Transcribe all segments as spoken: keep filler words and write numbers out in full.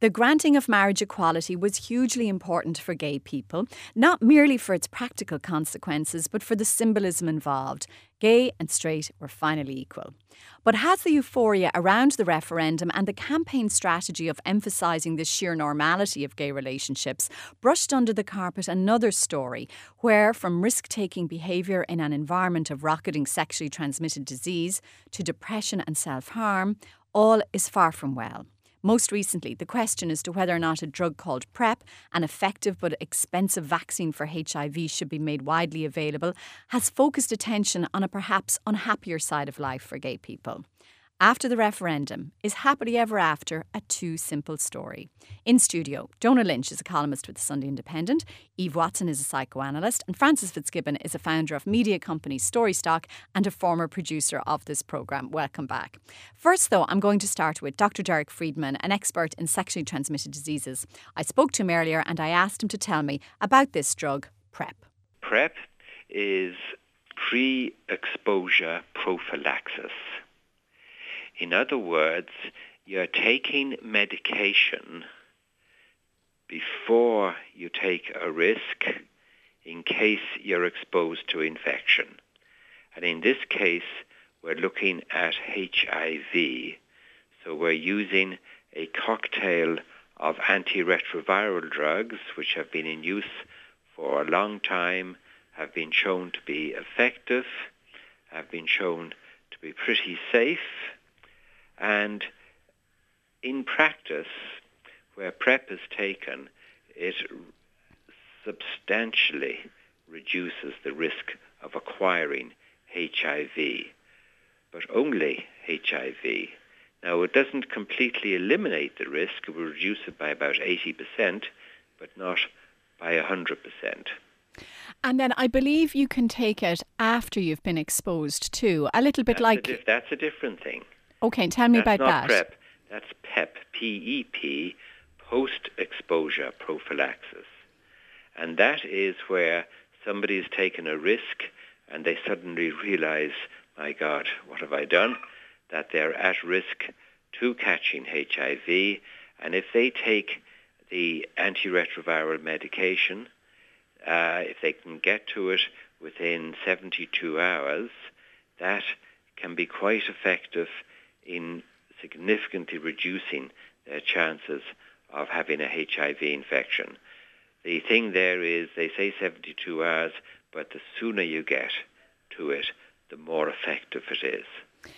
The granting of marriage equality was hugely important for gay people, not merely for its practical consequences, but for the symbolism involved. Gay and straight were finally equal. But has the euphoria around the referendum and the campaign strategy of emphasising the sheer normality of gay relationships brushed under the carpet another story where, from risk-taking behaviour in an environment of rocketing sexually transmitted disease to depression and self-harm, all is far from well? Most recently, the question as to whether or not a drug called PrEP, an effective but expensive vaccine for H I V, should be made widely available, has focused attention on a perhaps unhappier side of life for gay people. After the referendum, is happily ever after a too simple story? In studio, Donal Lynch is a columnist with the Sunday Independent, Eve Watson is a psychoanalyst, and Francis Fitzgibbon is a founder of media company Storystock and a former producer of this programme. Welcome back. First, though, I'm going to start with Doctor Derek Freedman, an expert in sexually transmitted diseases. I spoke to him earlier and I asked him to tell me about this drug, PrEP. PrEP is pre-exposure prophylaxis. In other words, you're taking medication before you take a risk in case you're exposed to infection. And in this case, we're looking at H I V. So we're using a cocktail of antiretroviral drugs, which have been in use for a long time, have been shown to be effective, have been shown to be pretty safe. And in practice, where PrEP is taken, it substantially reduces the risk of acquiring H I V, but only H I V. Now, it doesn't completely eliminate the risk. It will reduce it by about eighty percent, but not by one hundred percent. And then I believe you can take it after you've been exposed too, a little bit that's like... A, that's a different thing. Okay, tell me about that. That's not PrEP. That's PEP, P E P, post-exposure prophylaxis. And that is where somebody has taken a risk and they suddenly realise, my God, what have I done? That they're at risk to catching H I V. And if they take the antiretroviral medication, uh, if they can get to it within seventy-two hours, that can be quite effective in significantly reducing their chances of having a H I V infection. The thing there is, they say seventy-two hours, but the sooner you get to it, the more effective it is.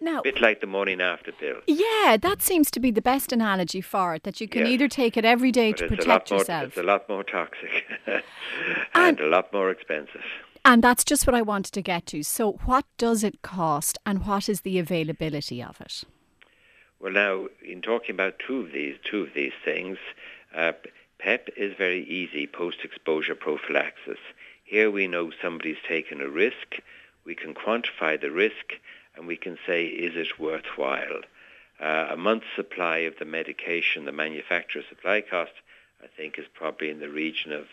Now, a bit like the morning after pill. Yeah, that seems to be the best analogy for it, that you can yes. either take it every day but to protect more, yourself. It's a lot more toxic and, and a lot more expensive. And that's just what I wanted to get to. So what does it cost and what is the availability of it? Well, now, in talking about two of these two of these things, uh, PEP is very easy, post-exposure prophylaxis. Here we know somebody's taken a risk. We can quantify the risk and we can say, is it worthwhile? Uh, a month's supply of the medication, the manufacturer's supply cost, I think, is probably in the region of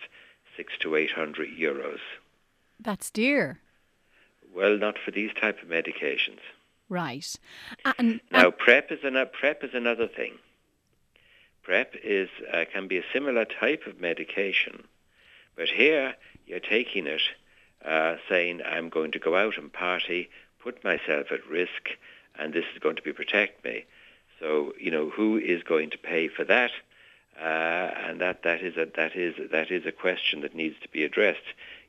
six to eight hundred euros. That's dear. Well, not for these type of medications. Right. And, and now, PrEP is, an, PrEP is another thing. PrEP is uh, can be a similar type of medication. But here, you're taking it, uh, saying, I'm going to go out and party, put myself at risk, and this is going to be protect me. So, you know, who is going to pay for that? Uh, and that, that, is a, that, is, that is a question that needs to be addressed.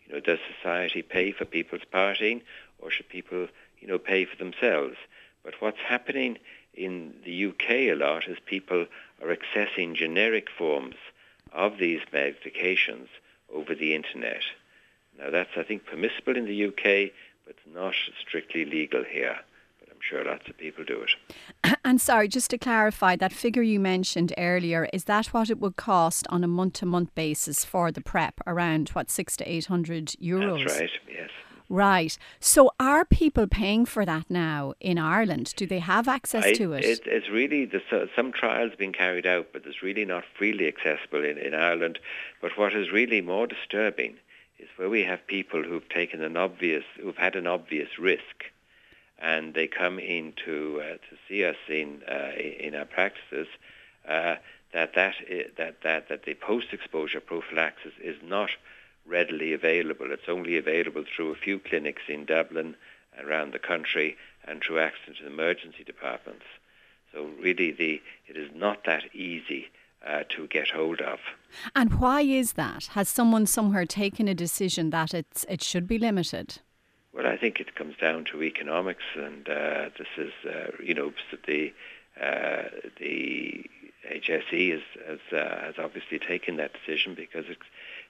You know, does society pay for people's partying, or should people, you know, pay for themselves? But what's happening in the U K a lot is people are accessing generic forms of these medications over the internet. Now, that's, I think, permissible in the U K, but not strictly legal here. But I'm sure lots of people do it. And sorry, just to clarify, that figure you mentioned earlier, is that what it would cost on a month-to-month basis for the PrEP, around, what, six to eight hundred euros? That's right, yes. Right. So are people paying for that now in Ireland? Do they have access I, to it? it? It's really, the, some trials being carried out, but it's really not freely accessible in, in Ireland. But what is really more disturbing is where we have people who've taken an obvious, who've had an obvious risk, and they come in to, uh, to see us in, uh, in our practices, uh, that that that that, that the post-exposure prophylaxis is not readily available. It's only available through a few clinics in Dublin, around the country, and through accident and emergency departments. So really, the it is not that easy uh, to get hold of. And why is that? Has someone somewhere taken a decision that it's it should be limited? Well, I think it comes down to economics, and uh, this is, uh, you know, the uh, the H S E is, has uh, has obviously taken that decision because it's,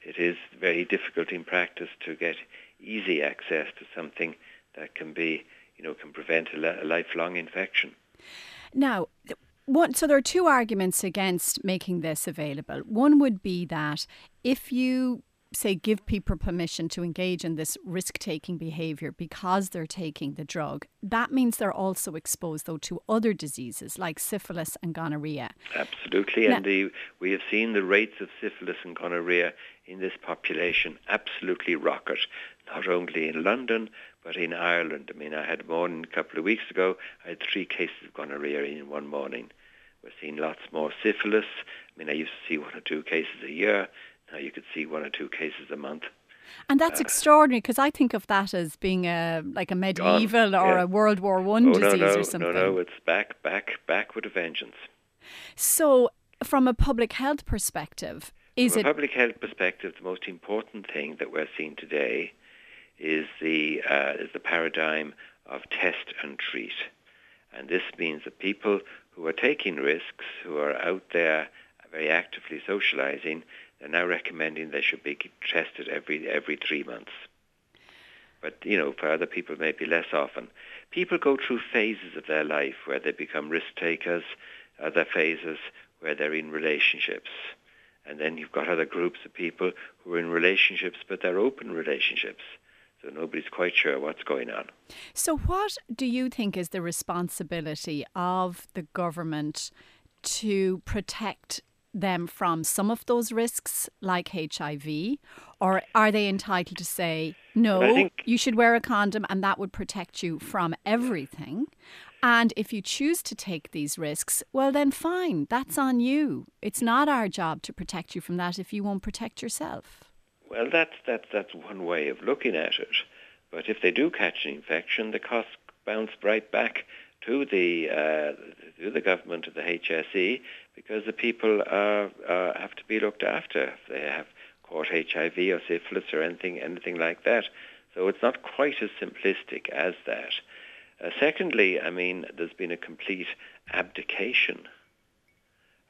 it is very difficult in practice to get easy access to something that can be, you know, can prevent a lifelong infection. Now, what, so there are two arguments against making this available. One would be that if you, say, give people permission to engage in this risk-taking behaviour because they're taking the drug, that means they're also exposed, though, to other diseases like syphilis and gonorrhoea. Absolutely. Now, and the, we have seen the rates of syphilis and gonorrhoea in this population absolutely rocket, not only in London, but in Ireland. I mean, I had a morning a couple of weeks ago, I had three cases of gonorrhoea in one morning. We're seeing lots more syphilis. I mean, I used to see one or two cases a year. Now you could see one or two cases a month. And that's uh, extraordinary, because I think of that as being a like a medieval gone, or yeah. a World War One oh, disease no, no, or something. No, no, it's back, back, back with a vengeance. So from a public health perspective, is from it... From a public health perspective, the most important thing that we're seeing today is the uh, is the paradigm of test and treat. And this means that people who are taking risks, who are out there very actively socialising, they're now recommending they should be tested every every three months. But, you know, for other people, maybe less often. People go through phases of their life where they become risk takers, other phases where they're in relationships. And then you've got other groups of people who are in relationships, but they're open relationships. So nobody's quite sure what's going on. So what do you think is the responsibility of the government to protect them from some of those risks, like H I V? Or are they entitled to say, no, think, you should wear a condom and that would protect you from everything? And if you choose to take these risks, well, then fine, that's on you. It's not our job to protect you from that if you won't protect yourself. Well, that's, that's, that's one way of looking at it. But if they do catch an infection, the costs bounce right back to the uh, to the government, to the H S E, because the people are, uh, have to be looked after if they have caught H I V or syphilis or anything, anything like that. So it's not quite as simplistic as that. Uh, secondly, I mean, there's been a complete abdication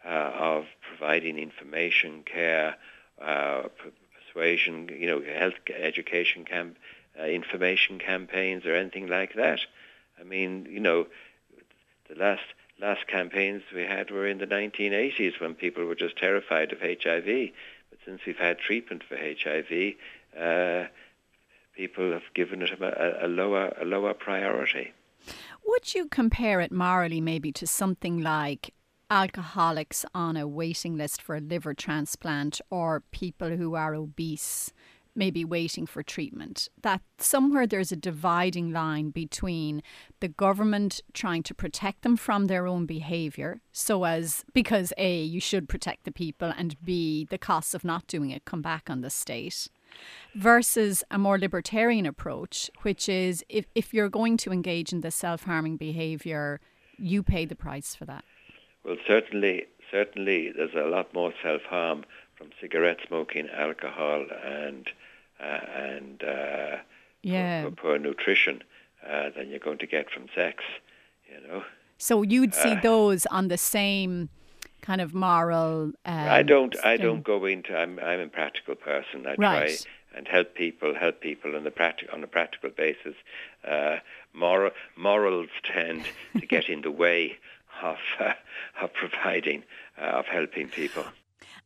uh, of providing information, care, uh, persuasion, you know, health education camp, uh, information campaigns or anything like that. I mean, you know, the last last campaigns we had were in the nineteen eighties when people were just terrified of H I V. But since we've had treatment for H I V, uh, people have given it a, a lower a lower priority. Would you compare it morally maybe to something like alcoholics on a waiting list for a liver transplant, or people who are obese maybe waiting for treatment, that somewhere there's a dividing line between the government trying to protect them from their own behaviour, so as, because A, you should protect the people, and B, the costs of not doing it come back on the state, versus a more libertarian approach, which is if, if you're going to engage in the self-harming behaviour, you pay the price for that? Well, certainly, certainly there's a lot more self-harm from cigarette smoking, alcohol, and uh, and uh, yeah. poor, poor nutrition uh, than you're going to get from sex, you know. So you'd see uh, those on the same kind of moral. Um, I don't. I thing. don't go into. I'm. I'm a practical person. I right. try and help people. Help people on the practical on a practical basis. Uh, moral morals tend to get in the way of uh, of providing uh, of helping people.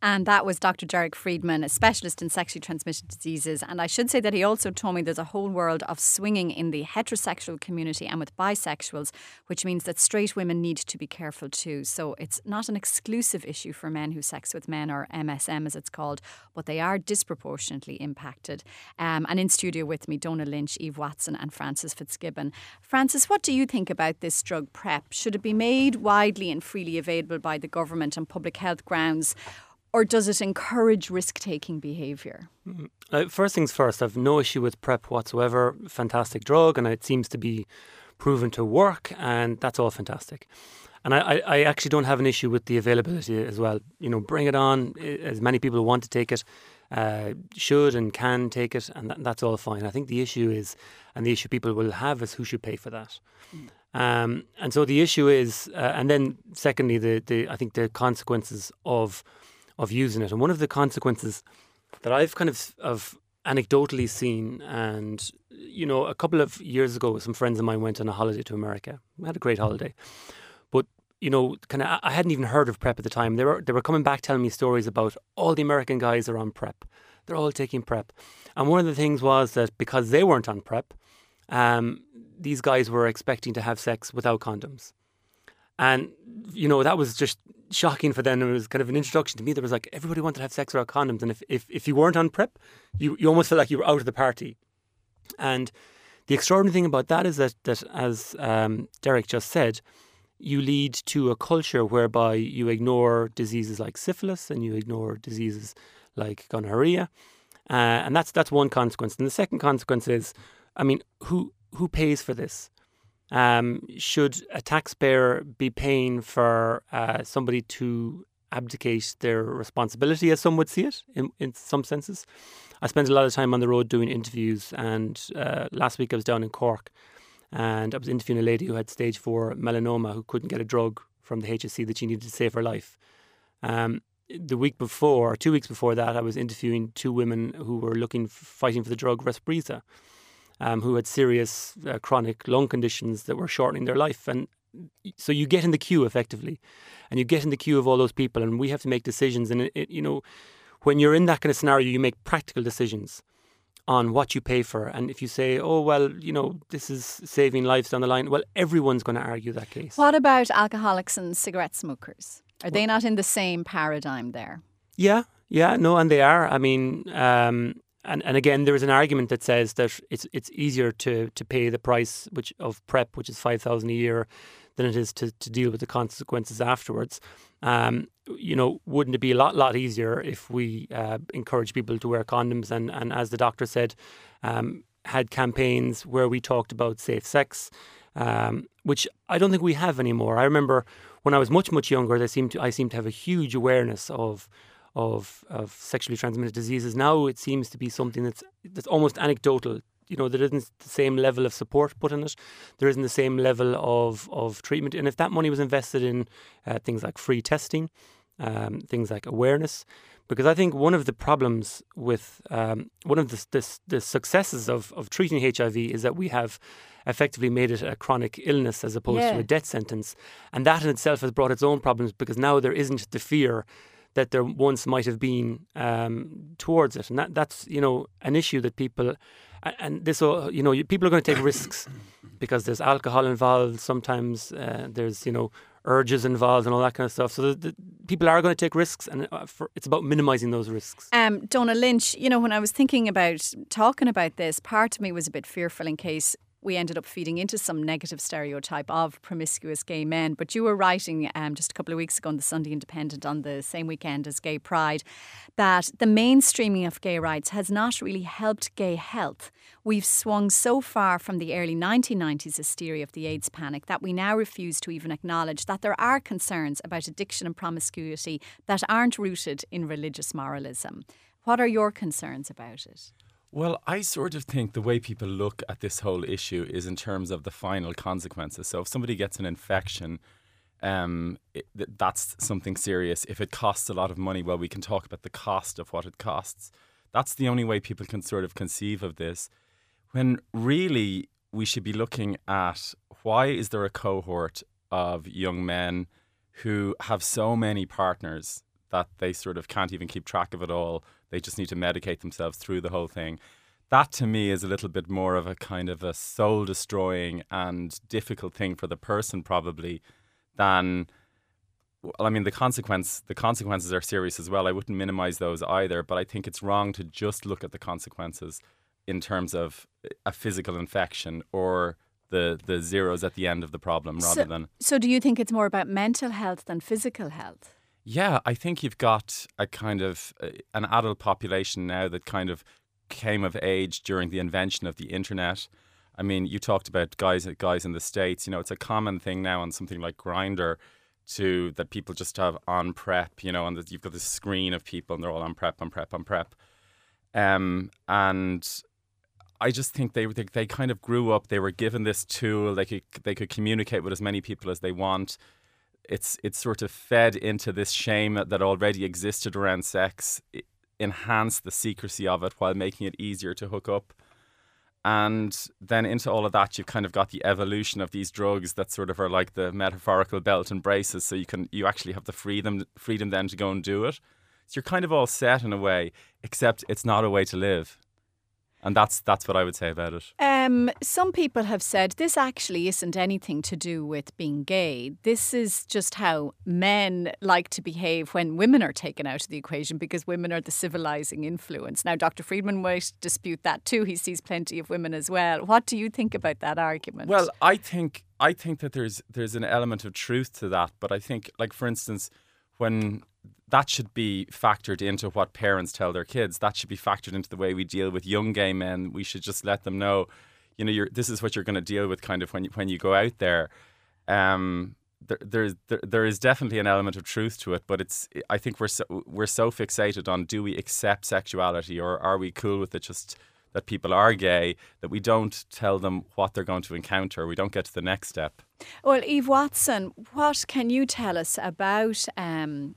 And that was Doctor Derek Freedman, a specialist in sexually transmitted diseases. And I should say that he also told me there's a whole world of swinging in the heterosexual community and with bisexuals, which means that straight women need to be careful too. So it's not an exclusive issue for men who sex with men, or M S M as it's called, but they are disproportionately impacted. Um, and in studio with me, Donal Lynch, Eve Watson and Francis Fitzgibbon. Francis, what do you think about this drug PrEP? Should it be made widely and freely available by the government on public health grounds? Or does it encourage risk-taking behaviour? Uh, first things first, I've no issue with PrEP whatsoever. Fantastic drug, and it seems to be proven to work, and that's all fantastic. And I, I actually don't have an issue with the availability as well. You know, bring it on. As many people who want to take it uh, should and can take it, and that, that's all fine. I think the issue is, and the issue people will have is who should pay for that. Mm. Um, and so the issue is, uh, and then secondly, the, the I think the consequences of of using it. And one of the consequences that I've kind of, of anecdotally seen, and, you know, a couple of years ago, some friends of mine went on a holiday to America. We had a great holiday. But, you know, kind of, I hadn't even heard of PrEP at the time. They were, they were coming back telling me stories about all the American guys are on PrEP. They're all taking PrEP. And one of the things was that because they weren't on PrEP, um, these guys were expecting to have sex without condoms. And, you know, that was just shocking for them. It was kind of an introduction to me. There was like, everybody wanted to have sex without condoms. And if, if, if you weren't on PrEP, you, you almost felt like you were out of the party. And the extraordinary thing about that is that, that as um, Derek just said, you lead to a culture whereby you ignore diseases like syphilis and you ignore diseases like gonorrhea. Uh, and that's that's one consequence. And the second consequence is, I mean, who who pays for this? Um, should a taxpayer be paying for uh, somebody to abdicate their responsibility, as some would see it, in, in some senses? I spent a lot of time on the road doing interviews, and uh, last week I was down in Cork and I was interviewing a lady who had stage four melanoma who couldn't get a drug from the H S E that she needed to save her life. Um, the week before, or two weeks before that, I was interviewing two women who were looking, fighting for the drug Respreeza. Um, who had serious uh, chronic lung conditions that were shortening their life. And so you get in the queue effectively, and you get in the queue of all those people, and we have to make decisions. And, it, it, you know, when you're in that kind of scenario, you make practical decisions on what you pay for. And if you say, oh, well, you know, this is saving lives down the line, well, everyone's going to argue that case. What about alcoholics and cigarette smokers? Are well, they not in the same paradigm there? Yeah, yeah, no, and they are. I mean... Um, And and again, there is an argument that says that it's it's easier to, to pay the price which of PrEP, which is five thousand dollars a year, than it is to, to deal with the consequences afterwards. Um, you know, wouldn't it be a lot, lot easier if we uh, encourage people to wear condoms and, and as the doctor said, um, had campaigns where we talked about safe sex, um, which I don't think we have anymore. I remember when I was much, much younger, they seemed to, I seemed to have a huge awareness of Of, of sexually transmitted diseases. Now it seems to be something that's that's almost anecdotal. You know, there isn't the same level of support put in it. There isn't the same level of, of treatment. And if that money was invested in uh, things like free testing, um, things like awareness, because I think one of the problems with, um, one of the, the, the successes of, of treating H I V is that we have effectively made it a chronic illness as opposed yeah. to a death sentence. And that in itself has brought its own problems because now there isn't the fear that there once might have been um, towards it. And that, that's, you know, an issue that people, and this, you know, people are going to take risks because there's alcohol involved sometimes, uh, there's, you know, urges involved and all that kind of stuff. So the, the, people are going to take risks, and for, it's about minimising those risks. Um, Donal Lynch, you know, when I was thinking about talking about this, part of me was a bit fearful in case we ended up feeding into some negative stereotype of promiscuous gay men. But you were writing um, just a couple of weeks ago on the Sunday Independent on the same weekend as Gay Pride that the mainstreaming of gay rights has not really helped gay health. We've swung so far from the early nineteen nineties hysteria of the AIDS panic that we now refuse to even acknowledge that there are concerns about addiction and promiscuity that aren't rooted in religious moralism. What are your concerns about it? Well, I sort of think the way people look at this whole issue is in terms of the final consequences. So if somebody gets an infection, um, it, that's something serious. If it costs a lot of money, well, we can talk about the cost of what it costs. That's the only way people can sort of conceive of this. When really we should be looking at why is there a cohort of young men who have so many partners that they sort of can't even keep track of it all. They just need to medicate themselves through the whole thing. That to me is a little bit more of a kind of a soul-destroying and difficult thing for the person probably than, well, I mean, the consequence, the consequences are serious as well. I wouldn't minimize those either, but I think it's wrong to just look at the consequences in terms of a physical infection or the, the zeros at the end of the problem rather so, than... So do you think it's more about mental health than physical health? Yeah, I think you've got a kind of uh, an adult population now that kind of came of age during the invention of the internet. I mean, you talked about guys guys in the States. You know, it's a common thing now on something like Grindr to that people just have on PrEP, you know, and that you've got this screen of people and they're all on PrEP, on PrEP, on PrEP. Um, and I just think they, they they kind of grew up. They were given this tool. They could they could communicate with as many people as they want. It's it's sort of fed into this shame that already existed around sex. It, enhance the secrecy of it while making it easier to hook up. And then into all of that, you've kind of got the evolution of these drugs that sort of are like the metaphorical belt and braces, so you can you actually have the freedom freedom then to go and do it. So you're kind of all set in a way, except it's not a way to live. And that's that's what I would say about it. Um, some people have said this actually isn't anything to do with being gay. This is just how men like to behave when women are taken out of the equation, because women are the civilizing influence. Now, Doctor Freedman might dispute that too. He sees plenty of women as well. What do you think about that argument? Well, I think I think that there's there's an element of truth to that. But I think, like, for instance, when... that should be factored into what parents tell their kids. That should be factored into the way we deal with young gay men. We should just let them know, you know, you're, this is what you're going to deal with kind of when you, when you go out there. Um, there, there, there, there is definitely an element of truth to it, but it's, I think we're so, we're so fixated on, do we accept sexuality, or are we cool with it just that people are gay, that we don't tell them what they're going to encounter. We don't get to the next step. Well, Eve Watson, what can you tell us about... Um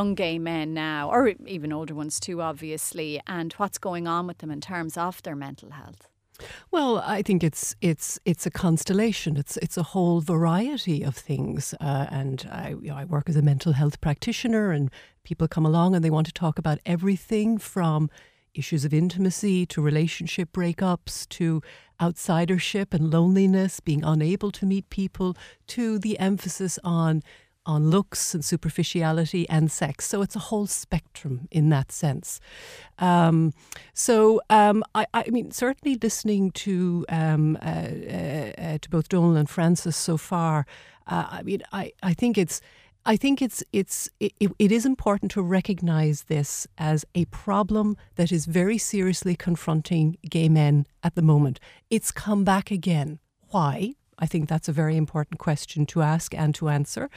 young gay men now, or even older ones too, obviously, and what's going on with them in terms of their mental health? Well, I think it's it's it's a constellation. It's it's a whole variety of things. Uh, and I, you know, I work as a mental health practitioner, and people come along and they want to talk about everything from issues of intimacy to relationship breakups to outsidership and loneliness, being unable to meet people, to the emphasis on on looks and superficiality and sex. So it's a whole spectrum in that sense. Um, so, um, I, I mean, certainly listening to um, uh, uh, uh, to both Donal and Francis so far, uh, I mean, I, I think it's I think it's it's it, it is important to recognize this as a problem that is very seriously confronting gay men at the moment. It's come back again. Why? I think that's a very important question to ask and to answer.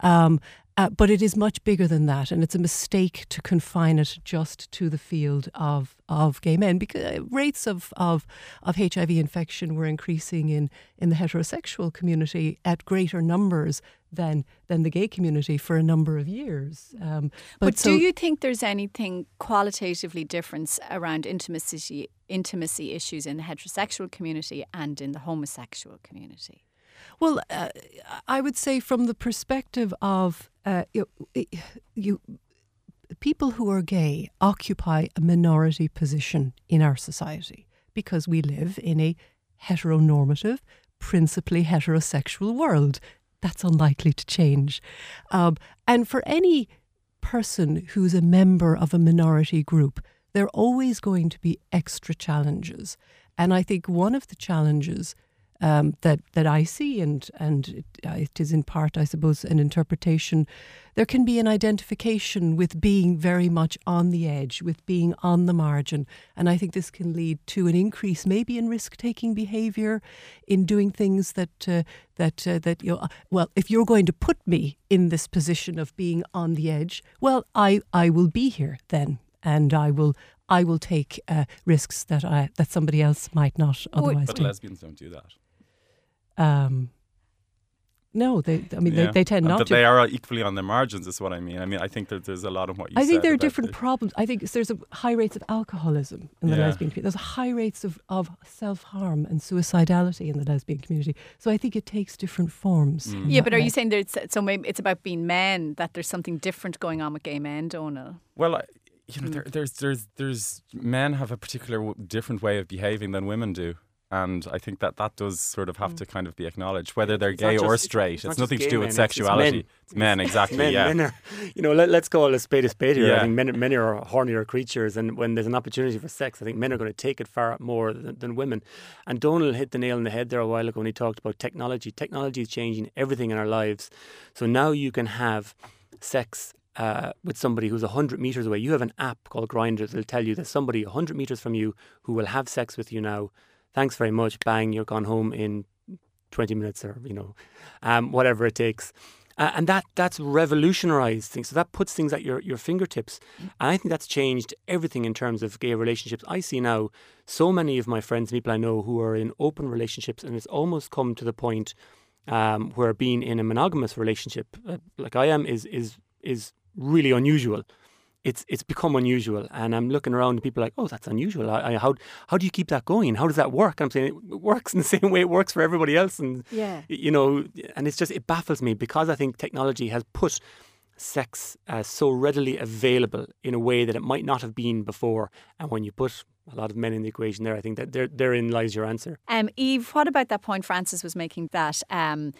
Um, uh, but it is much bigger than that, and it's a mistake to confine it just to the field of, of gay men, because rates of, of, of H I V infection were increasing in, in the heterosexual community at greater numbers than than the gay community for a number of years. Um, but but so, do you think there's anything qualitatively different around intimacy intimacy issues in the heterosexual community and in the homosexual community? Well, uh, I would say from the perspective of uh, you, you, people who are gay occupy a minority position in our society because we live in a heteronormative, principally heterosexual world. That's unlikely to change. Um, and for any person who's a member of a minority group, there are always going to be extra challenges. And I think one of the challenges um, that, that I see, and, and it, it is in part, I suppose, an interpretation, there can be an identification with being very much on the edge, with being on the margin. And I think this can lead to an increase maybe in risk-taking behavior, in doing things that... Uh, That, uh, that you know, well, if you're going to put me in this position of being on the edge, well, I, I will be here then, and I will I will take uh, risks that I that somebody else might not otherwise. But take. Lesbians don't do that. Um, No, they. I mean, yeah. they, they tend not that to. They are equally on the margins, is what I mean. I mean, I think that there's a lot of what you. I think said there are different the, problems. I think there's a high rates of alcoholism in the yeah. lesbian community. There's high rates of, of self harm and suicidality in the lesbian community. So I think it takes different forms. Mm. Yeah, but are way. you saying that? So maybe it's about being men, that there's something different going on with gay men, Donal? Well. I, You know, there, there's, there's, there's, men have a particular w- different way of behaving than women do. And I think that that does sort of have mm. to kind of be acknowledged, whether they're gay just, or straight. It's, it's nothing to do with men, sexuality. It's, it's men. It's men, exactly. men, yeah. Men are, you know, let, let's call a spade a spade here. Yeah. I think men, men are hornier creatures. And when there's an opportunity for sex, I think men are going to take it far more than, than women. And Donal hit the nail on the head there a while ago when he talked about technology. Technology is changing everything in our lives. So now you can have sex Uh, with somebody who's one hundred metres away. You have an app called Grindr that will tell you that somebody one hundred metres from you who will have sex with you now. Thanks very much. Bang, you're gone home in twenty minutes or, you know, um, whatever it takes. Uh, and that that's revolutionised things. So that puts things at your, your fingertips. And I think that's changed everything in terms of gay relationships. I see now so many of my friends, people I know who are in open relationships, and it's almost come to the point um, where being in a monogamous relationship, uh, like I am, is is is... really unusual. It's it's become unusual, and I'm looking around and people are like, oh, that's unusual. I, I, how how do you keep that going? How does that work? And I'm saying it works in the same way it works for everybody else, and yeah. you know, and it's just it baffles me because I think technology has put sex uh, so readily available in a way that it might not have been before. And when you put a lot of men in the equation there, I think that there therein lies your answer. Um, Eve, what about that point Francis was making that? Um,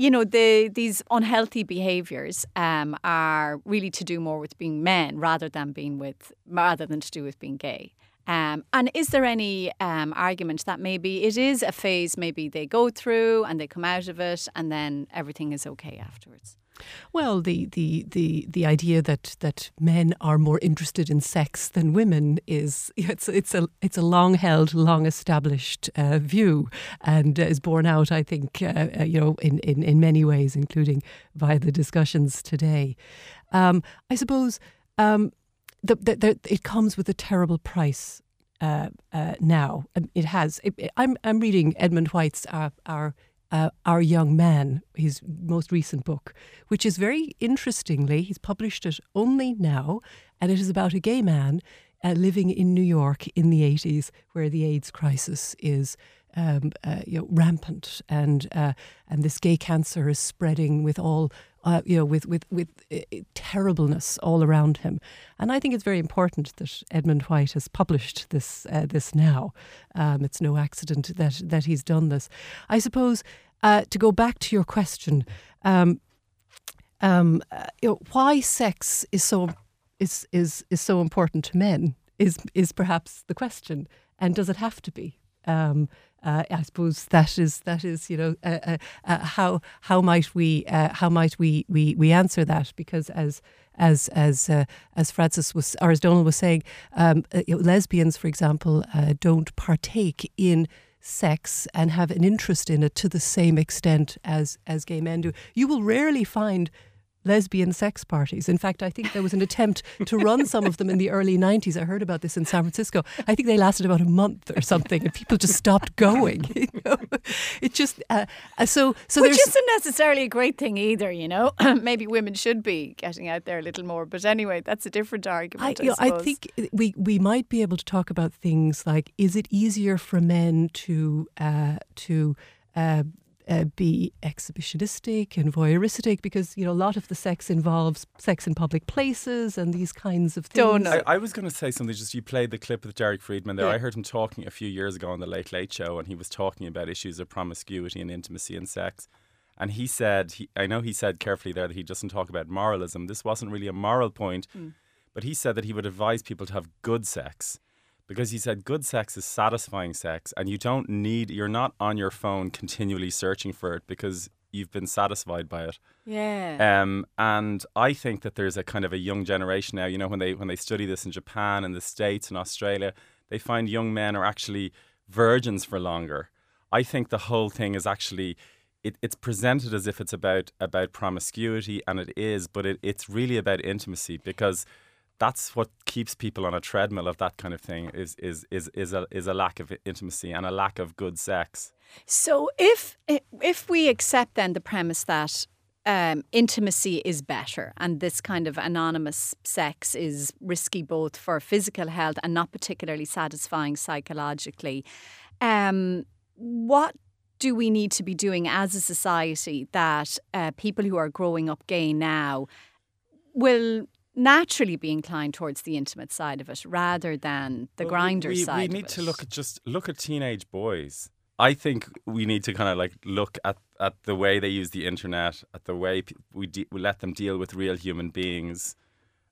You know, the, these unhealthy behaviours um, are really to do more with being men rather than being with, rather than to do with being gay. Um, and is there any um, argument that maybe it is a phase, maybe they go through and they come out of it, and then everything is okay afterwards? Well, the, the, the, the idea that, that men are more interested in sex than women is it's it's a it's a long held, long established uh, view, and is borne out, I think, uh, you know, in, in, in many ways, including by the discussions today. Um, I suppose um, the, the, the, it comes with a terrible price uh, uh, now. It has. It, I'm I'm reading Edmund White's uh, our. Uh, Our Young Man, his most recent book, which is very interestingly, he's published it only now, and it is about a gay man uh, living in New York in the eighties, where the AIDS crisis is um, uh, you know, rampant, and uh, and this gay cancer is spreading with all uh, you know with with with uh, terribleness all around him. And I think it's very important that Edmund White has published this uh, this now. Um, it's no accident that that he's done this. I suppose uh, to go back to your question, um, um, uh, you know, why sex is so is is is so important to men is is perhaps the question, and does it have to be? Um, uh, I suppose that is that is you know uh, uh, uh, how how might we uh, how might we, we, we answer that, because as as as uh, as Francis was or as Donal was saying, um, uh, you know, lesbians, for example, uh, don't partake in sex and have an interest in it to the same extent as as gay men do. You will rarely find lesbian sex parties. In fact, I think there was an attempt to run some of them in the early nineties. I heard about this in San Francisco. I think they lasted about a month or something, and people just stopped going. You know? It just uh, so so. Which isn't necessarily a great thing either, you know. Maybe women should be getting out there a little more. But anyway, that's a different argument. I, I, you know, I think we we might be able to talk about things like: is it easier for men to uh, to uh, Uh, be exhibitionistic and voyeuristic, because you know a lot of the sex involves sex in public places and these kinds of things. Don't I, I was going to say something. Just you played the clip with Derek Freedman there. Yeah. I heard him talking a few years ago on the Late Late Show, and he was talking about issues of promiscuity and intimacy and sex. And he said, he, I know he said carefully there that he doesn't talk about moralism. This wasn't really a moral point, mm. but he said that he would advise people to have good sex. Because he said good sex is satisfying sex, and you don't need, you're not on your phone continually searching for it because you've been satisfied by it. Yeah. Um, and I think that there's a kind of a young generation now, you know, when they when they study this in Japan and the States and Australia, they find young men are actually virgins for longer. I think the whole thing is actually, it, it's presented as if it's about, about promiscuity, and it is, but it, it's really about intimacy, because that's what keeps people on a treadmill of that kind of thing is is is is a is a lack of intimacy and a lack of good sex. So if if we accept then the premise that um, intimacy is better and this kind of anonymous sex is risky both for physical health and not particularly satisfying psychologically, um, what do we need to be doing as a society that uh, people who are growing up gay now will naturally be inclined towards the intimate side of it rather than the well, grinder we, side we need of it. to look at just look at teenage boys. I think we need to kind of like look at, at the way they use the internet, at the way we, de- we let them deal with real human beings,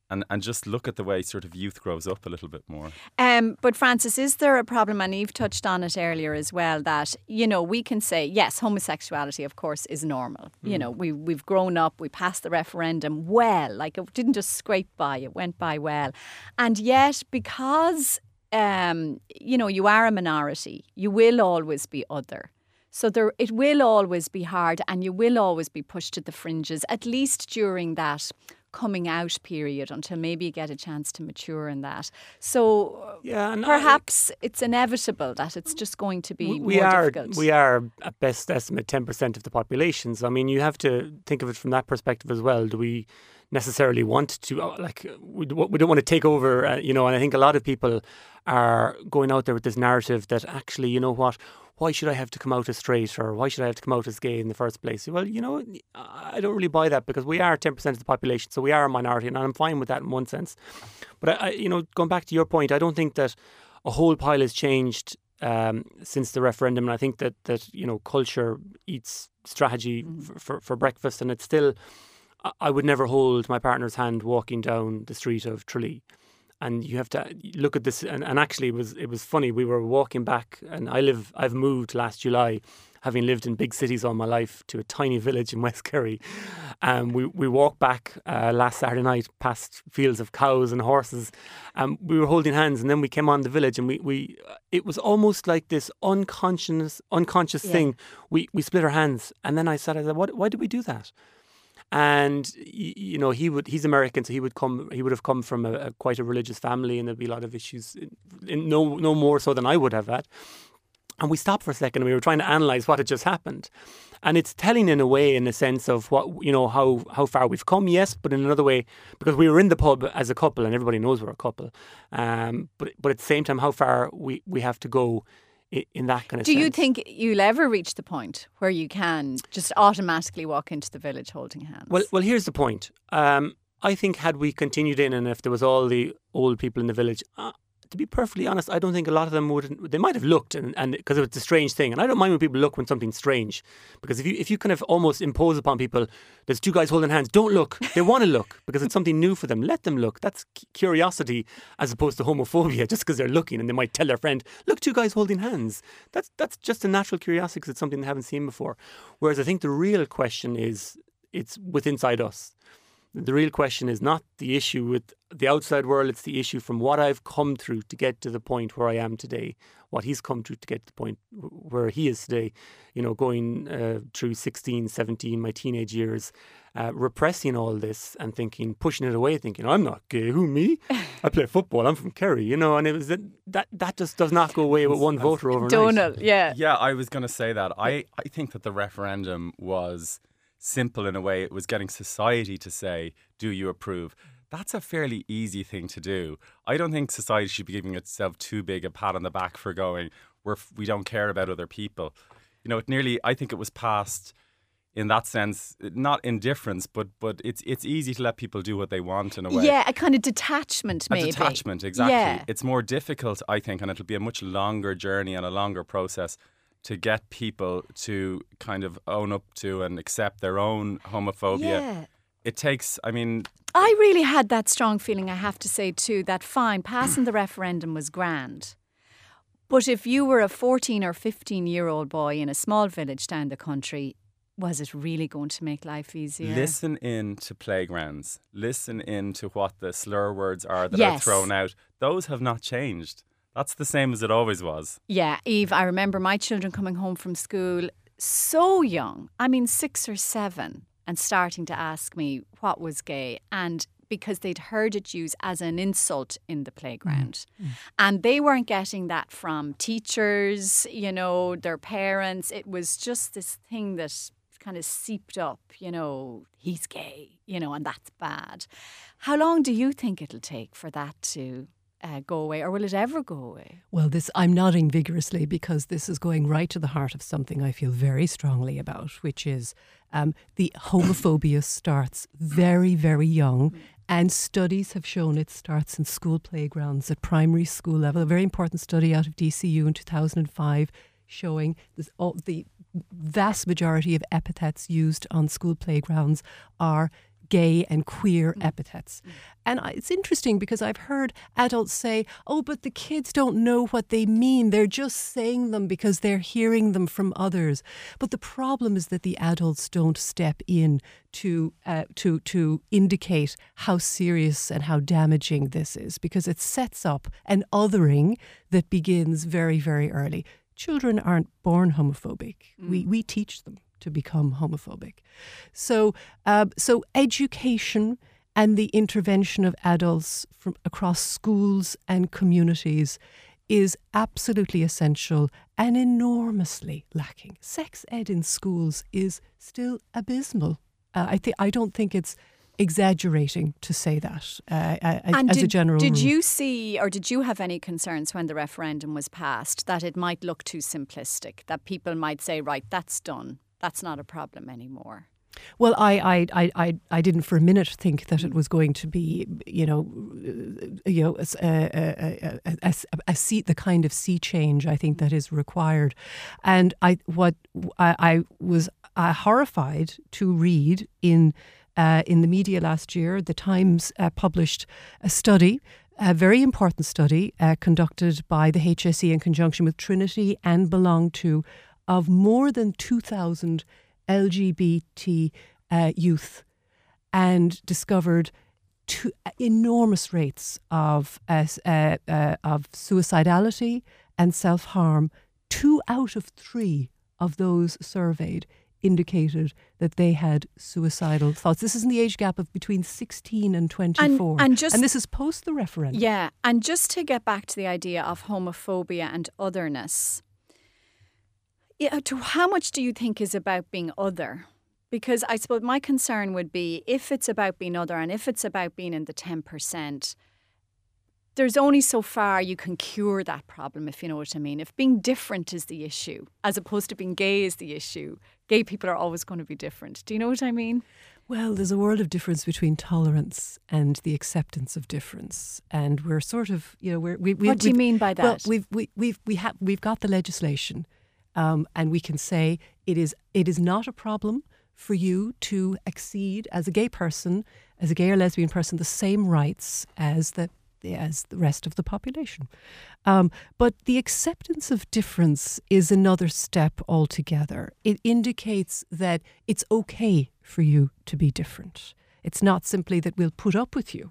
and, and just look at the way sort of youth grows up a little bit more. Um, but Francis, is there a problem, and Eve touched on it earlier as well, that, you know, we can say, yes, homosexuality, of course, is normal. Mm. You know, we, we've grown up, we passed the referendum well, like it didn't just scrape by, it went by well. And yet, because, um, you know, you are a minority, you will always be other. So there, it will always be hard and you will always be pushed to the fringes, at least during that coming out period until maybe you get a chance to mature in that. So yeah, no, perhaps like, it's inevitable that it's just going to be we, we more are, difficult. We are, at best estimate, ten percent of the population. So, I mean, you have to think of it from that perspective as well. Do we necessarily want to, like, we don't want to take over, uh, you know, and I think a lot of people are going out there with this narrative that actually, you know what, why should I have to come out as straight, or why should I have to come out as gay in the first place? Well, you know, I don't really buy that because we are ten percent of the population, so we are a minority, and I'm fine with that in one sense. But, I, I you know, going back to your point, I don't think that a whole pile has changed um, since the referendum, and I think that, that you know, culture eats strategy for, for, for breakfast, and it's still, I would never hold my partner's hand walking down the street of Tralee. And you have to look at this, and, and actually it was it was funny. We were walking back, and I live I've moved last July, having lived in big cities all my life, to a tiny village in West Kerry. And um, we we walked back uh, last Saturday night past fields of cows and horses. Um, we were holding hands, and then we came on the village, and we, we it was almost like this unconscious unconscious yeah. thing. We we split our hands, and then I said I said, what, why did we do that? And, you know, he would he's American, so he would come. He would have come from a, a quite a religious family, and there'd be a lot of issues, in, in no no more so than I would have had. And we stopped for a second, and we were trying to analyse what had just happened. And it's telling in a way, in a sense of what, you know, how, how far we've come, yes, but in another way, because we were in the pub as a couple, and everybody knows we're a couple. Um, but, but at the same time, how far we, we have to go in that kind of Do sense. You think you'll ever reach the point where you can just automatically walk into the village holding hands? Well, well, here's the point. Um, I think had we continued in, and if there was all the old people in the village, uh, to be perfectly honest, I don't think a lot of them would. They might have looked, and and because it's a strange thing, and I don't mind when people look when something's strange, because if you if you kind of almost impose upon people, there's two guys holding hands, don't look. They want to look because it's something new for them. Let them look. That's curiosity as opposed to homophobia. Just because they're looking, and they might tell their friend, look, two guys holding hands. That's that's just a natural curiosity because it's something they haven't seen before. Whereas I think the real question is, it's within inside us. The real question is not the issue with the outside world, it's the issue from what I've come through to get to the point where I am today, what he's come through to get to the point where he is today, you know, going uh, through sixteen, seventeen, my teenage years, uh, repressing all this and thinking, pushing it away, thinking, I'm not gay, who, me? I play football, I'm from Kerry, you know, and it was that that, that just does not go away with one voter overnight. Donal, yeah. Yeah, I was going to say that. I, I think that the referendum was simple in a way. It was getting society to say, do you approve? That's a fairly easy thing to do. I don't think society should be giving itself too big a pat on the back for going, We're, we don't care about other people. You know, it nearly, I think it was passed in that sense, not indifference, but but it's it's easy to let people do what they want in a way. Yeah, a kind of detachment maybe. A detachment, exactly. Yeah. It's more difficult, I think, and it'll be a much longer journey and a longer process to get people to kind of own up to and accept their own homophobia. Yeah. It takes, I mean... I really had that strong feeling, I have to say too, that fine, passing the referendum was grand. But if you were a fourteen or fifteen-year-old boy in a small village down the country, was it really going to make life easier? Listen in to playgrounds. Listen in to what the slur words are that yes. are thrown out. Those have not changed. That's the same as it always was. Yeah, Eve, I remember my children coming home from school so young, I mean six or seven, and starting to ask me what was gay. And because they'd heard it used as an insult in the playground. Mm. Mm. And they weren't getting that from teachers, you know, their parents. It was just this thing that kind of seeped up, you know, he's gay, you know, and that's bad. How long do you think it'll take for that to uh, go away, or will it ever go away? Well, this, I'm nodding vigorously because this is going right to the heart of something I feel very strongly about, which is um, the homophobia starts very, very young. And studies have shown it starts in school playgrounds at primary school level. A very important study out of D C U in two thousand five showing this, all, the vast majority of epithets used on school playgrounds are gay and queer mm. epithets. Mm. And I, it's interesting because I've heard adults say, oh, but the kids don't know what they mean. They're just saying them because they're hearing them from others. But the problem is that the adults don't step in to uh, to to indicate how serious and how damaging this is, because it sets up an othering that begins very, very early. Children aren't born homophobic. Mm. We we teach them to become homophobic. So uh, so education and the intervention of adults from across schools and communities is absolutely essential and enormously lacking. Sex ed in schools is still abysmal. Uh, I think I don't think it's exaggerating to say that uh, as did, a general rule. Did you see or did you have any concerns when the referendum was passed that it might look too simplistic, that people might say, right, that's done, that's not a problem anymore? Well, I, I, I, I didn't for a minute think that it was going to be, you know, you know, a, a, a, a, a sea, the kind of sea change I think that is required. And I, what I, I was uh, horrified to read in Uh, in the media last year, the Times uh, published a study, a very important study uh, conducted by the H S E in conjunction with Trinity and Belong To, of more than two thousand L G B T uh, youth, and discovered two enormous rates of uh, uh, uh, of suicidality and self-harm. Two out of three of those surveyed indicated that they had suicidal thoughts. This is in the age gap of between sixteen and twenty-four. And, and, just, and this is post the referendum. Yeah, and just to get back to the idea of homophobia and otherness, yeah, to how much do you think is about being other? Because I suppose my concern would be if it's about being other and if it's about being in the ten percent, there's only so far you can cure that problem, if you know what I mean. If being different is the issue, as opposed to being gay is the issue, gay people are always going to be different. Do you know what I mean? Well, there's a world of difference between tolerance and the acceptance of difference, and we're sort of, you know, we're, we we. What do you mean by that? Well, we've we we've we have we've got the legislation, um, and we can say it is it is not a problem for you to accede as a gay person, as a gay or lesbian person, the same rights as the. as the rest of the population. Um, but the acceptance of difference is another step altogether. It indicates that it's okay for you to be different. It's not simply that we'll put up with you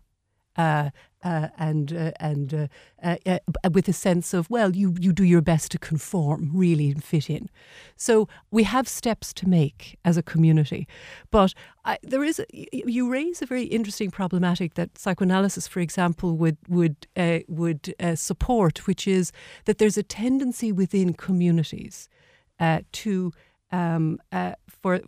uh, uh, and uh, and uh, uh, uh, with a sense of, well, you, you do your best to conform, really, and fit in. So we have steps to make as a community. But I, there is a, you raise a very interesting problematic that psychoanalysis, for example, would would uh, would uh, support, which is that there's a tendency within communities uh, to um, uh, for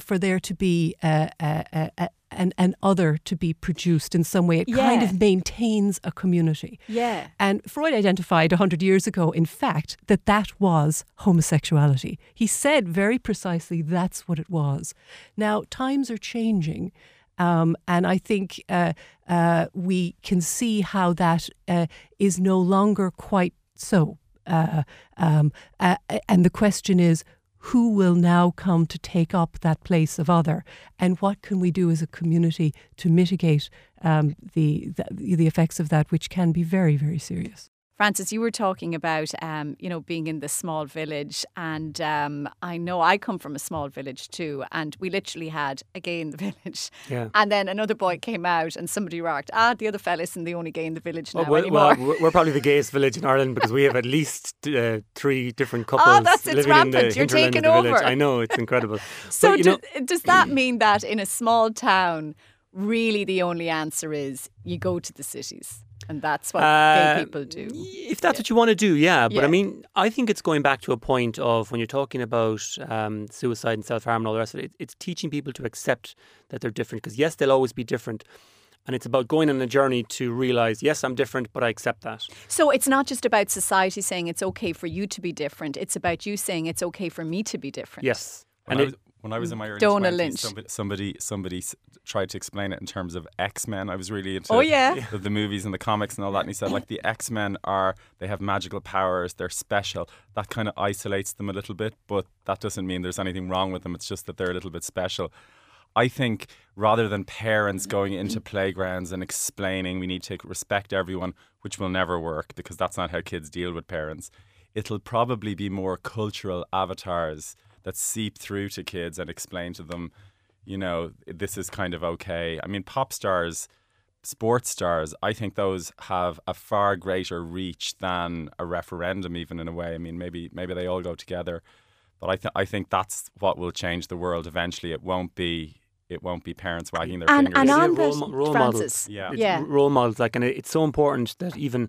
for there to be uh, uh, uh, an an other to be produced in some way. It yeah. kind of maintains a community. Yeah. And Freud identified a hundred years ago, in fact, that that was homosexuality. He said very precisely that's what it was. Now, times are changing, um, and I think uh, uh, we can see how that uh, is no longer quite so. Uh, um, uh, and the question is, who will now come to take up that place of other, and what can we do as a community to mitigate um, the, the the effects of that, which can be very, very serious. Francis, you were talking about um, you know, being in this small village, and um, I know I come from a small village too, and we literally had a gay in the village, yeah. and then another boy came out, and somebody remarked, "Ah, the other fella isn't the only gay in the village now well, well, anymore." Well, we're probably the gayest village in Ireland because we have at least uh, three different couples oh, that's, living rampant. in the You're hinterland taking of the over. village. I know, it's incredible. So but, you do, know, does that mean that in a small town really the only answer is you go to the cities. And that's what uh, gay people do. If that's yeah. what you want to do, yeah. But yeah. I mean, I think it's going back to a point of when you're talking about um, suicide and self-harm and all the rest of it, it's teaching people to accept that they're different. Because yes, they'll always be different. And it's about going on a journey to realise, yes, I'm different, but I accept that. So it's not just about society saying it's okay for you to be different. It's about you saying it's okay for me to be different. Yes. When, and I, was, it, when I was in my early Donal twenties, Lynch. Somebody, somebody somebody tried to explain it in terms of X-Men. I was really into oh, yeah. the, the movies and the comics and all that. And he said, like, the X-Men are, they have magical powers, they're special. That kind of isolates them a little bit, but that doesn't mean there's anything wrong with them. It's just that they're a little bit special. I think rather than parents going into playgrounds and explaining we need to respect everyone, which will never work because that's not how kids deal with parents, it'll probably be more cultural avatars that seep through to kids and explain to them, you know, this is kind of okay. I mean, pop stars, sports stars, I think those have a far greater reach than a referendum, even in a way. I mean, maybe maybe they all go together. But I, th- I think that's what will change the world eventually. It won't be... It won't be parents wagging their and, fingers. And on role, mo- role models, yeah, it's yeah. role models. Like, and it's so important that even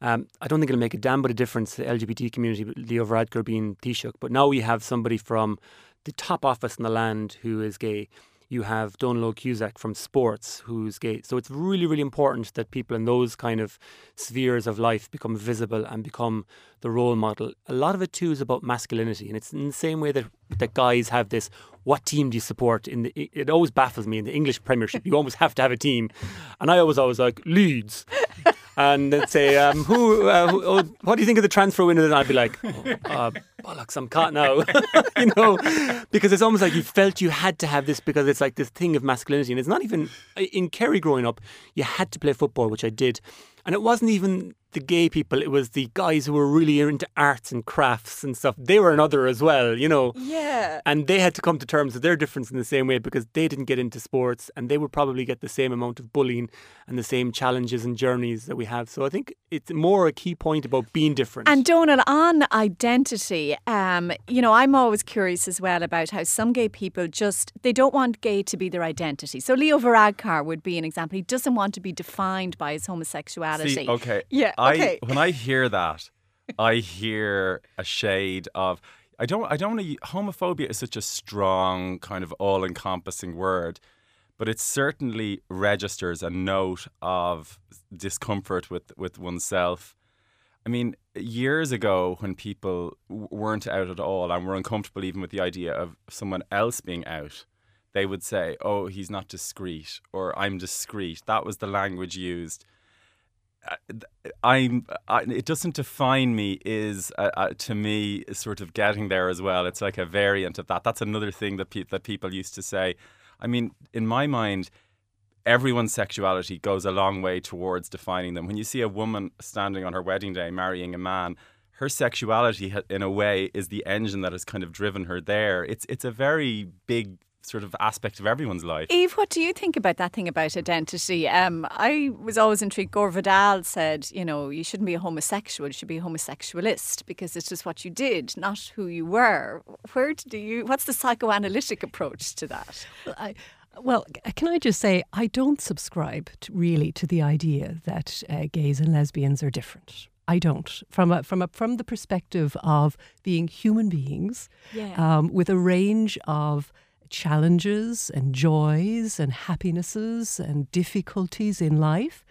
um, I don't think it'll make a damn bit of difference to the L G B T community. Leo Varadkar being Taoiseach, but now we have somebody from the top office in the land who is gay. You have Donal O'Cusack from sports who's gay. So it's really, really important that people in those kind of spheres of life become visible and become the role model. A lot of it too is about masculinity, and it's in the same way that that guys have this. What team do you support? In the, it always baffles me in the English Premiership. You almost have to have a team, and I always always like Leeds, and they'd say, um, "Who? Uh, who oh, what do you think of the transfer window?" And I'd be like, oh, uh, "Bollocks, I'm caught now," you know, because it's almost like you felt you had to have this because it's like this thing of masculinity, and it's not even in Kerry growing up. You had to play football, which I did, and it wasn't even the gay people, it was the guys who were really into arts and crafts and stuff. They were another as well, you know. Yeah. And they had to come to terms with their difference in the same way because they didn't get into sports and they would probably get the same amount of bullying and the same challenges and journeys that we have. So I think it's more a key point about being different. And Donal, on identity, um, you know, I'm always curious as well about how some gay people just, they don't want gay to be their identity. So Leo Varadkar would be an example. He doesn't want to be defined by his homosexuality. See, okay. Yeah. I Okay. I, when I hear that, I hear a shade of I don't I don't homophobia is such a strong kind of all-encompassing word, but it certainly registers a note of discomfort with, with oneself. I mean, years ago when people weren't out at all and were uncomfortable even with the idea of someone else being out, they would say, "Oh, he's not discreet," or "I'm discreet." That was the language used. I'm. I, it doesn't define me. Is uh, uh, to me sort of getting there as well. It's like a variant of that. That's another thing that pe- that people used to say. I mean, in my mind, everyone's sexuality goes a long way towards defining them. When you see a woman standing on her wedding day marrying a man, her sexuality, in a way, is the engine that has kind of driven her there. It's it's a very big sort of aspect of everyone's life. Eve, what do you think about that thing about identity? Um, I was always intrigued. Gore Vidal said, you know, you shouldn't be a homosexual, you should be a homosexualist because it's just what you did, not who you were. Where do you, what's the psychoanalytic approach to that? Well, I, well can I just say, I don't subscribe to, really to the idea that uh, gays and lesbians are different. I don't. From a, from a, from the perspective of being human beings, yeah. um, with a range of challenges and joys and happinesses and difficulties in life,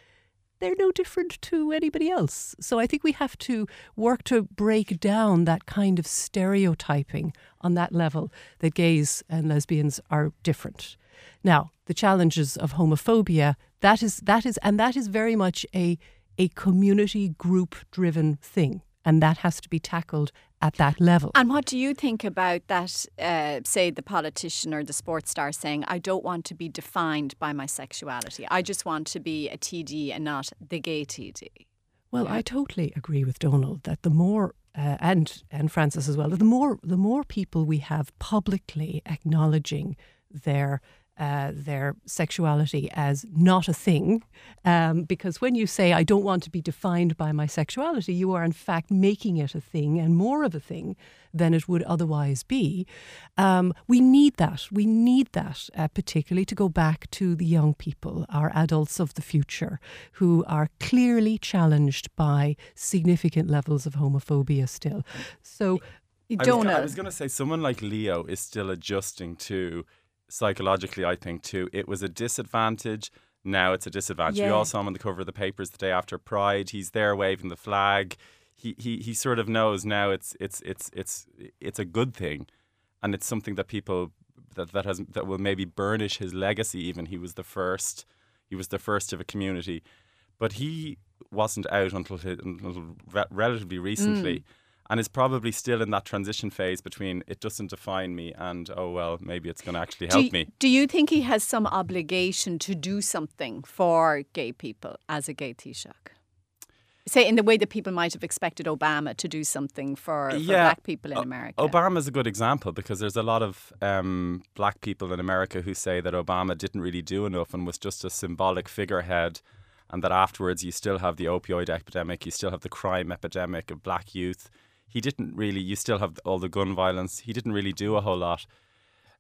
they're no different to anybody else. So I think we have to work to break down that kind of stereotyping on that level that gays and lesbians are different. Now, the challenges of homophobia, that is, that is, and that is very much a, a community group driven thing. And that has to be tackled at that level. And what do you think about that, uh, say, the politician or the sports star saying, I don't want to be defined by my sexuality. I just want to be a T D and not the gay T D. Well, yeah. I totally agree with Donal that the more, uh, and and Francis as well, that the more, the more people we have publicly acknowledging their uh, their sexuality as not a thing. Um, because when you say, I don't want to be defined by my sexuality, you are in fact making it a thing and more of a thing than it would otherwise be. Um, we need that. We need that, uh, particularly to go back to the young people, our adults of the future, who are clearly challenged by significant levels of homophobia still. So, you don't know. I was going to say, someone like Leo is still adjusting to, psychologically, I think, too. It was a disadvantage. Now it's a disadvantage. Yeah. We all saw him on the cover of the papers the day after Pride. He's there waving the flag. He he he sort of knows now it's it's it's it's it's a good thing, and it's something that people that that has that will maybe burnish his legacy. Even he was the first. He was the first of a community, but he wasn't out until, his, until re- relatively recently. Mm. And is probably still in that transition phase between it doesn't define me and, oh, well, maybe it's going to actually help do you, me. Do you think he has some obligation to do something for gay people as a gay Taoiseach? Say, in the way that people might have expected Obama to do something for, for yeah, black people in America. Obama's a good example because there's a lot of um, black people in America who say that Obama didn't really do enough and was just a symbolic figurehead, and that afterwards you still have the opioid epidemic, you still have the crime epidemic of black youth. He didn't really, you still have all the gun violence. He didn't really do a whole lot.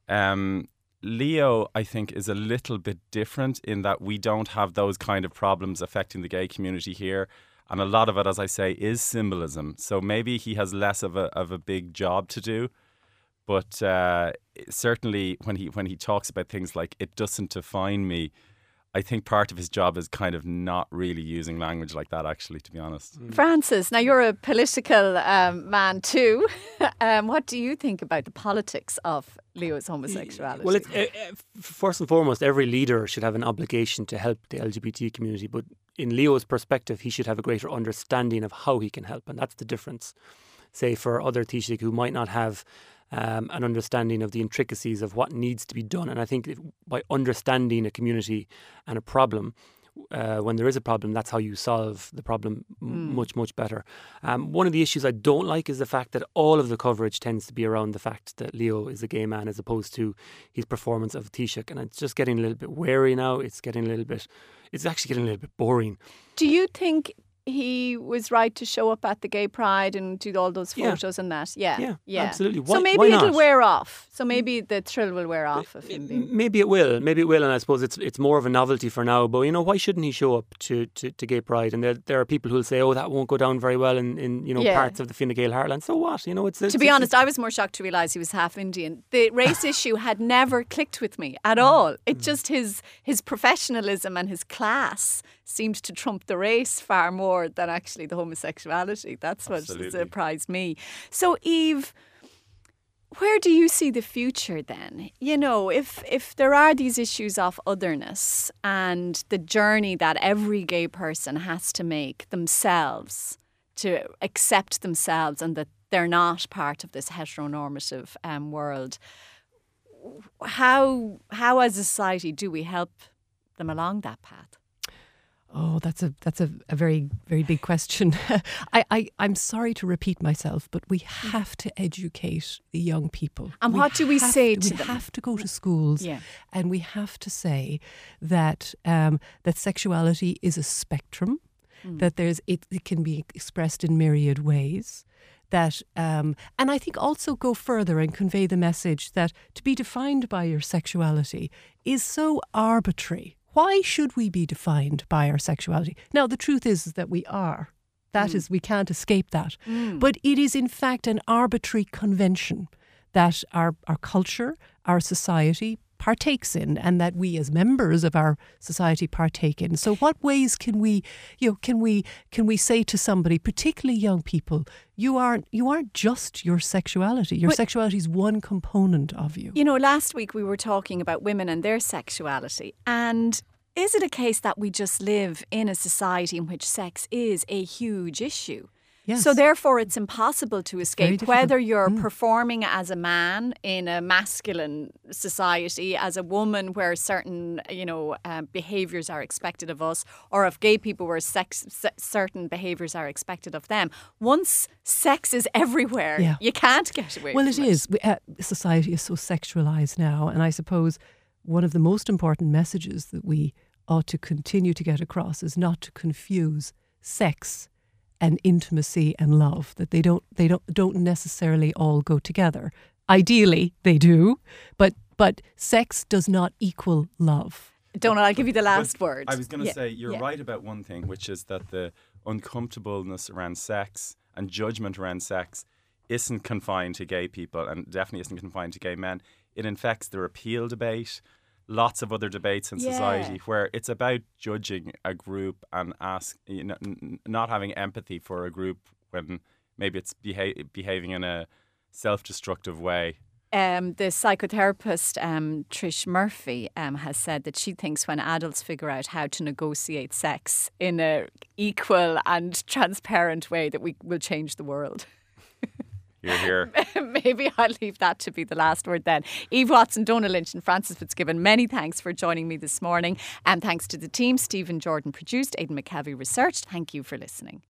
Um, Leo, I think, is a little bit different in that we don't have those kind of problems affecting the gay community here. And a lot of it, as I say, is symbolism. So maybe he has less of a of a big job to do. But uh, certainly when he when he talks about things like, it doesn't define me, I think part of his job is kind of not really using language like that, actually, to be honest. Francis, now you're a political um, man too. um, what do you think about the politics of Leo's homosexuality? Well, it's, uh, first and foremost, every leader should have an obligation to help the L G B T community. But in Leo's perspective, he should have a greater understanding of how he can help. And that's the difference, say, for other Taoiseach who might not have Um, an understanding of the intricacies of what needs to be done. And I think if, by understanding a community and a problem, uh, when there is a problem, that's how you solve the problem m- mm. much, much better. Um, one of the issues I don't like is the fact that all of the coverage tends to be around the fact that Leo is a gay man as opposed to his performance of Taoiseach. And it's just getting a little bit wary now. It's getting a little bit, it's actually getting a little bit boring. Do you think he was right to show up at the gay pride and do all those photos yeah. and that? Yeah. Yeah, yeah. absolutely. Why, so maybe it'll wear off. So maybe the thrill will wear off of him being... Maybe it will. Maybe it will. And I suppose it's it's more of a novelty for now. But, you know, why shouldn't he show up to, to, to gay pride? And there, there are people who will say, oh, that won't go down very well in, in you know, yeah. parts of the Fine Gael heartland. So what? You know, it's... it's to be it's, honest, it's, I was more shocked to realise he was half Indian. The race issue had never clicked with me at all. It just his his professionalism and his class seemed to trump the race far more than actually the homosexuality. That's what Absolutely. surprised me. So, Eve, where do you see the future then? You know, if if there are these issues of otherness and the journey that every gay person has to make themselves to accept themselves and that they're not part of this heteronormative um, world, how how as a society do we help them along that path? Oh, that's a that's a, a very, very big question. I, I, I'm sorry to repeat myself, but we have to educate the young people. And we what do we say to, to we them? We have to go to schools yeah. and we have to say that um, that sexuality is a spectrum, mm. that there's it, it can be expressed in myriad ways. That um, and I think also go further and convey the message that to be defined by your sexuality is so arbitrary. Why should we be defined by our sexuality? Now, the truth is, is that we are. That mm. is, we can't escape that. Mm. But it is, in fact, an arbitrary convention that our, our culture, our society partakes in and that we as members of our society partake in. So what ways can we, you know, can we can we say to somebody, particularly young people, you aren't you aren't just your sexuality. Your but, sexuality is one component of you. You know, last week we were talking about women and their sexuality. And is it a case that we just live in a society in which sex is a huge issue? Yes. So therefore it's impossible to escape whether you're mm. performing as a man in a masculine society, as a woman where certain, you know, um, behaviours are expected of us, or of gay people where sex, se- certain behaviours are expected of them. Once sex is everywhere, yeah. you can't get away well, from it. Well, it is. We, uh, society is so sexualized now, and I suppose one of the most important messages that we ought to continue to get across is not to confuse sex and intimacy and love, that they don't they don't don't necessarily all go together. Ideally, they do, but but sex does not equal love. Donal, I'll give you the last well, word. I was going to yeah. say, you're yeah. right about one thing, which is that the uncomfortableness around sex and judgment around sex isn't confined to gay people and definitely isn't confined to gay men. It infects the repeal debate, lots of other debates in yeah. society where it's about judging a group and ask, you know, n- not having empathy for a group when maybe it's beha- behaving in a self-destructive way. Um, the psychotherapist um, Trish Murphy um, has said that she thinks when adults figure out how to negotiate sex in an equal and transparent way, that we will change the world. You're here. Maybe I'll leave that to be the last word then. Eve Watson, Donal Lynch and Francis Fitzgibbon, many thanks for joining me this morning. And thanks to the team. Stephen Jordan produced, Aidan McKelvey researched. Thank you for listening.